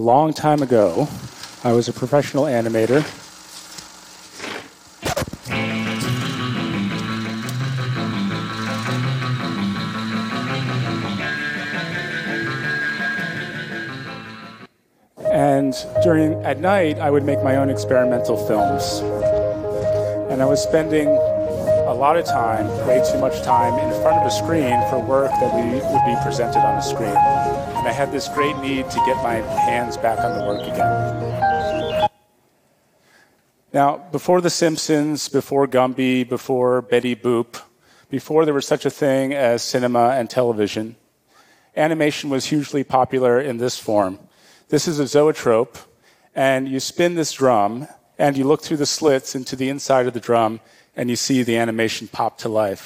a long time ago. I was a professional animator. And at night, I would make my own experimental films. And I was spending a lot of time, way too much time, in front of a screen for work that would be presented on a screen. And I had this great need to get my hands back on the work again. Now, before The Simpsons, before Gumby, before Betty Boop, before there was such a thing as cinema and television, animation was hugely popular in this form. This is a zoetrope, and you spin this drum, and you look through the slits into the inside of the drum, and you see the animation pop to life.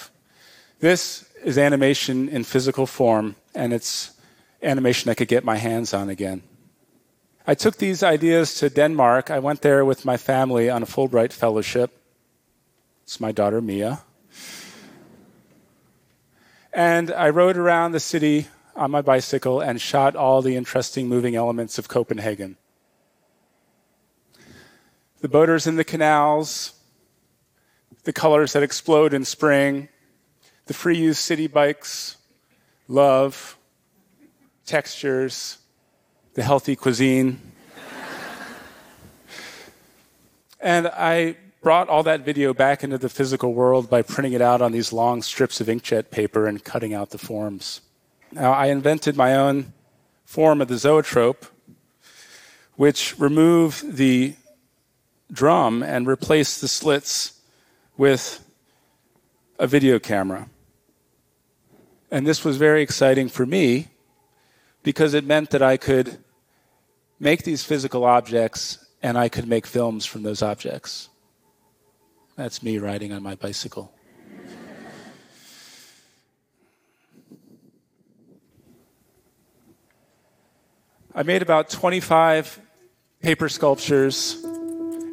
This is animation in physical form, and it's animation I could get my hands on again. I took these ideas to Denmark. I went there with my family on a Fulbright fellowship. It's my daughter, Mia. And I rode around the city on my bicycle and shot all the interesting moving elements of Copenhagen. The boaters in the canals, the colors that explode in spring, the free-use city bikes, love, textures, the healthy cuisine. And I brought all that video back into the physical world by printing it out on these long strips of inkjet paper and cutting out the forms. Now, I invented my own form of the zoetrope, which removed the drum and replaced the slits with a video camera. And this was very exciting for me because it meant that I could make these physical objects and I could make films from those objects. That's me riding on my bicycle. I made about 25 paper sculptures,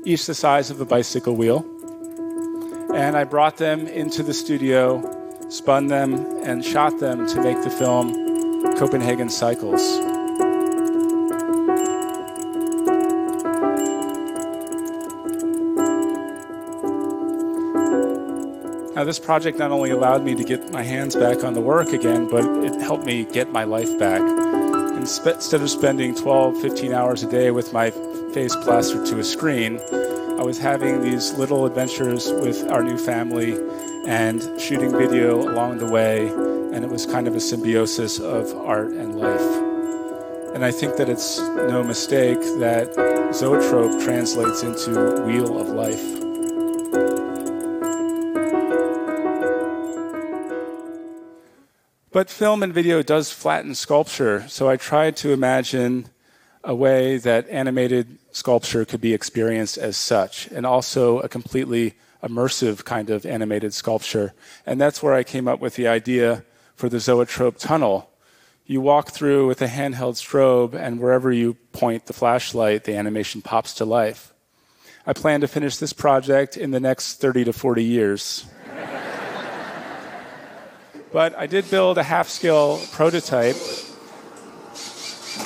each the size of a bicycle wheel. And I brought them into the studio, spun them, and shot them to make the film Copenhagen Cycles. Now, this project not only allowed me to get my hands back on the work again, but it helped me get my life back. Instead of spending 12, 15 hours a day with my face plastered to a screen, I was having these little adventures with our new family and shooting video along the way, and it was kind of a symbiosis of art and life. And I think that it's no mistake that zoetrope translates into wheel of life. But film and video does flatten sculpture, so I tried to imagine a way that animated sculpture could be experienced as such, and also a completely immersive kind of animated sculpture. And that's where I came up with the idea for the zoetrope tunnel. You walk through with a handheld strobe, and wherever you point the flashlight, the animation pops to life. I plan to finish this project in the next 30 to 40 years. But I did build a half-scale prototype.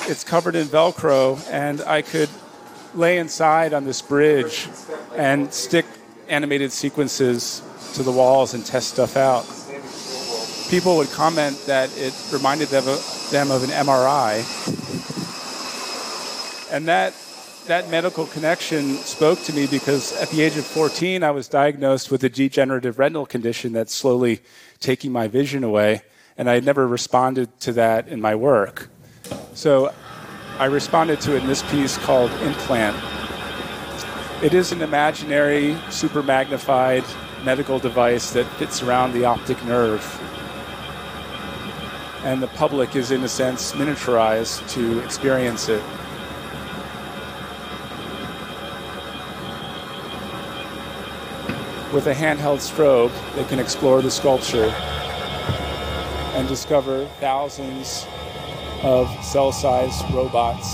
It's covered in Velcro, and I could lay inside on this bridge and stick animated sequences to the walls and test stuff out. People would comment that it reminded them of an MRI. And that medical connection spoke to me because at the age of 14, I was diagnosed with a degenerative retinal condition that's slowly taking my vision away, and I had never responded to that in my work. So I responded to it in this piece called Implant. It is an imaginary, super magnified medical device that fits around the optic nerve. And the public is, in a sense, miniaturized to experience it. With a handheld strobe, they can explore the sculpture and discover thousands of cell-sized robots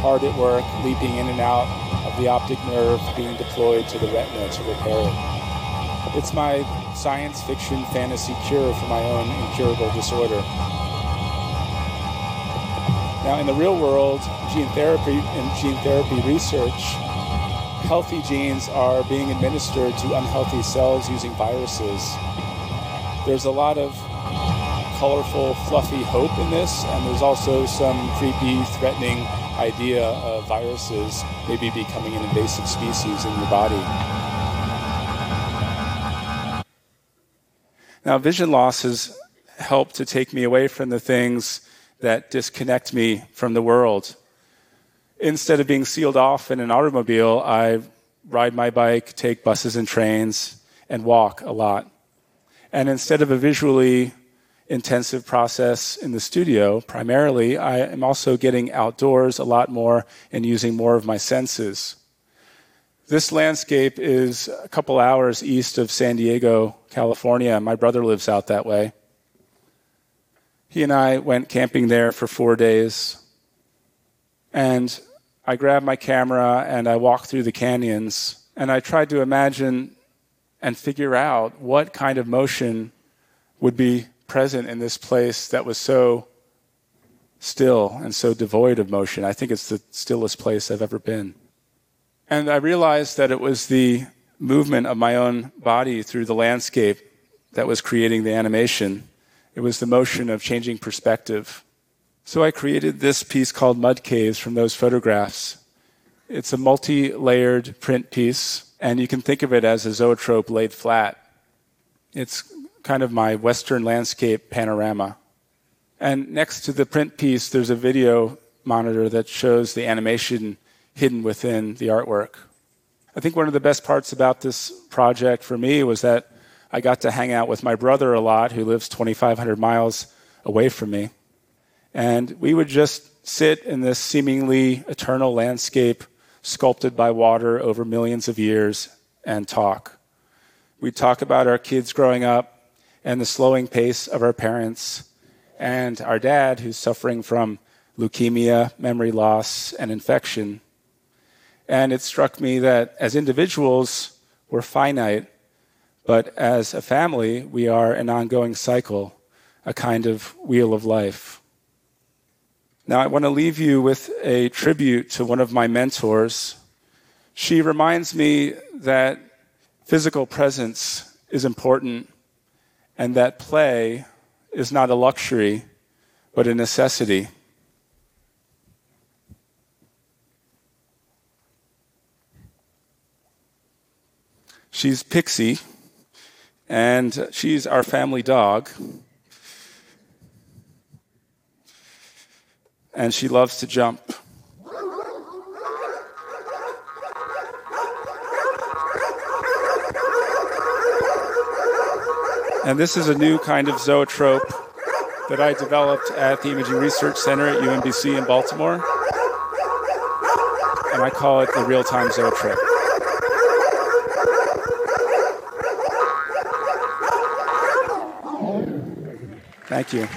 hard at work, leaping in and out of the optic nerve, being deployed to the retina to repair it. It's my science fiction fantasy cure for my own incurable disorder. Now, in the real world, gene therapy research, healthy genes are being administered to unhealthy cells using viruses. There's a lot of colorful, fluffy hope in this, and there's also some creepy, threatening idea of viruses maybe becoming an invasive species in your body. Now, vision loss has helped to take me away from the things that disconnect me from the world. Instead of being sealed off in an automobile, I ride my bike, take buses and trains, and walk a lot. And instead of a visually intensive process in the studio, primarily, I am also getting outdoors a lot more and using more of my senses. This landscape is a couple hours east of San Diego, California. My brother lives out that way. He and I went camping there for 4 days. And I grabbed my camera and I walked through the canyons. And I tried to imagine and figure out what kind of motion would be present in this place that was so still and so devoid of motion. I think it's the stillest place I've ever been. And I realized that it was the movement of my own body through the landscape that was creating the animation. It was the motion of changing perspective. So I created this piece called Mud Caves from those photographs. It's a multi-layered print piece, and you can think of it as a zoetrope laid flat. It's kind of my Western landscape panorama. And next to the print piece, there's a video monitor that shows the animation hidden within the artwork. I think one of the best parts about this project for me was that I got to hang out with my brother a lot, who lives 2,500 miles away from me. And we would just sit in this seemingly eternal landscape sculpted by water over millions of years and talk. We'd talk about our kids growing up, and the slowing pace of our parents, and our dad, who's suffering from leukemia, memory loss, and infection. And it struck me that as individuals, we're finite, but as a family, we are an ongoing cycle, a kind of wheel of life. Now, I want to leave you with a tribute to one of my mentors. She reminds me that physical presence is important, and that play is not a luxury, but a necessity. She's Pixie, and she's our family dog. And she loves to jump. And this is a new kind of zoetrope that I developed at the Imaging Research Center at UMBC in Baltimore. And I call it the real-time zoetrope. Thank you.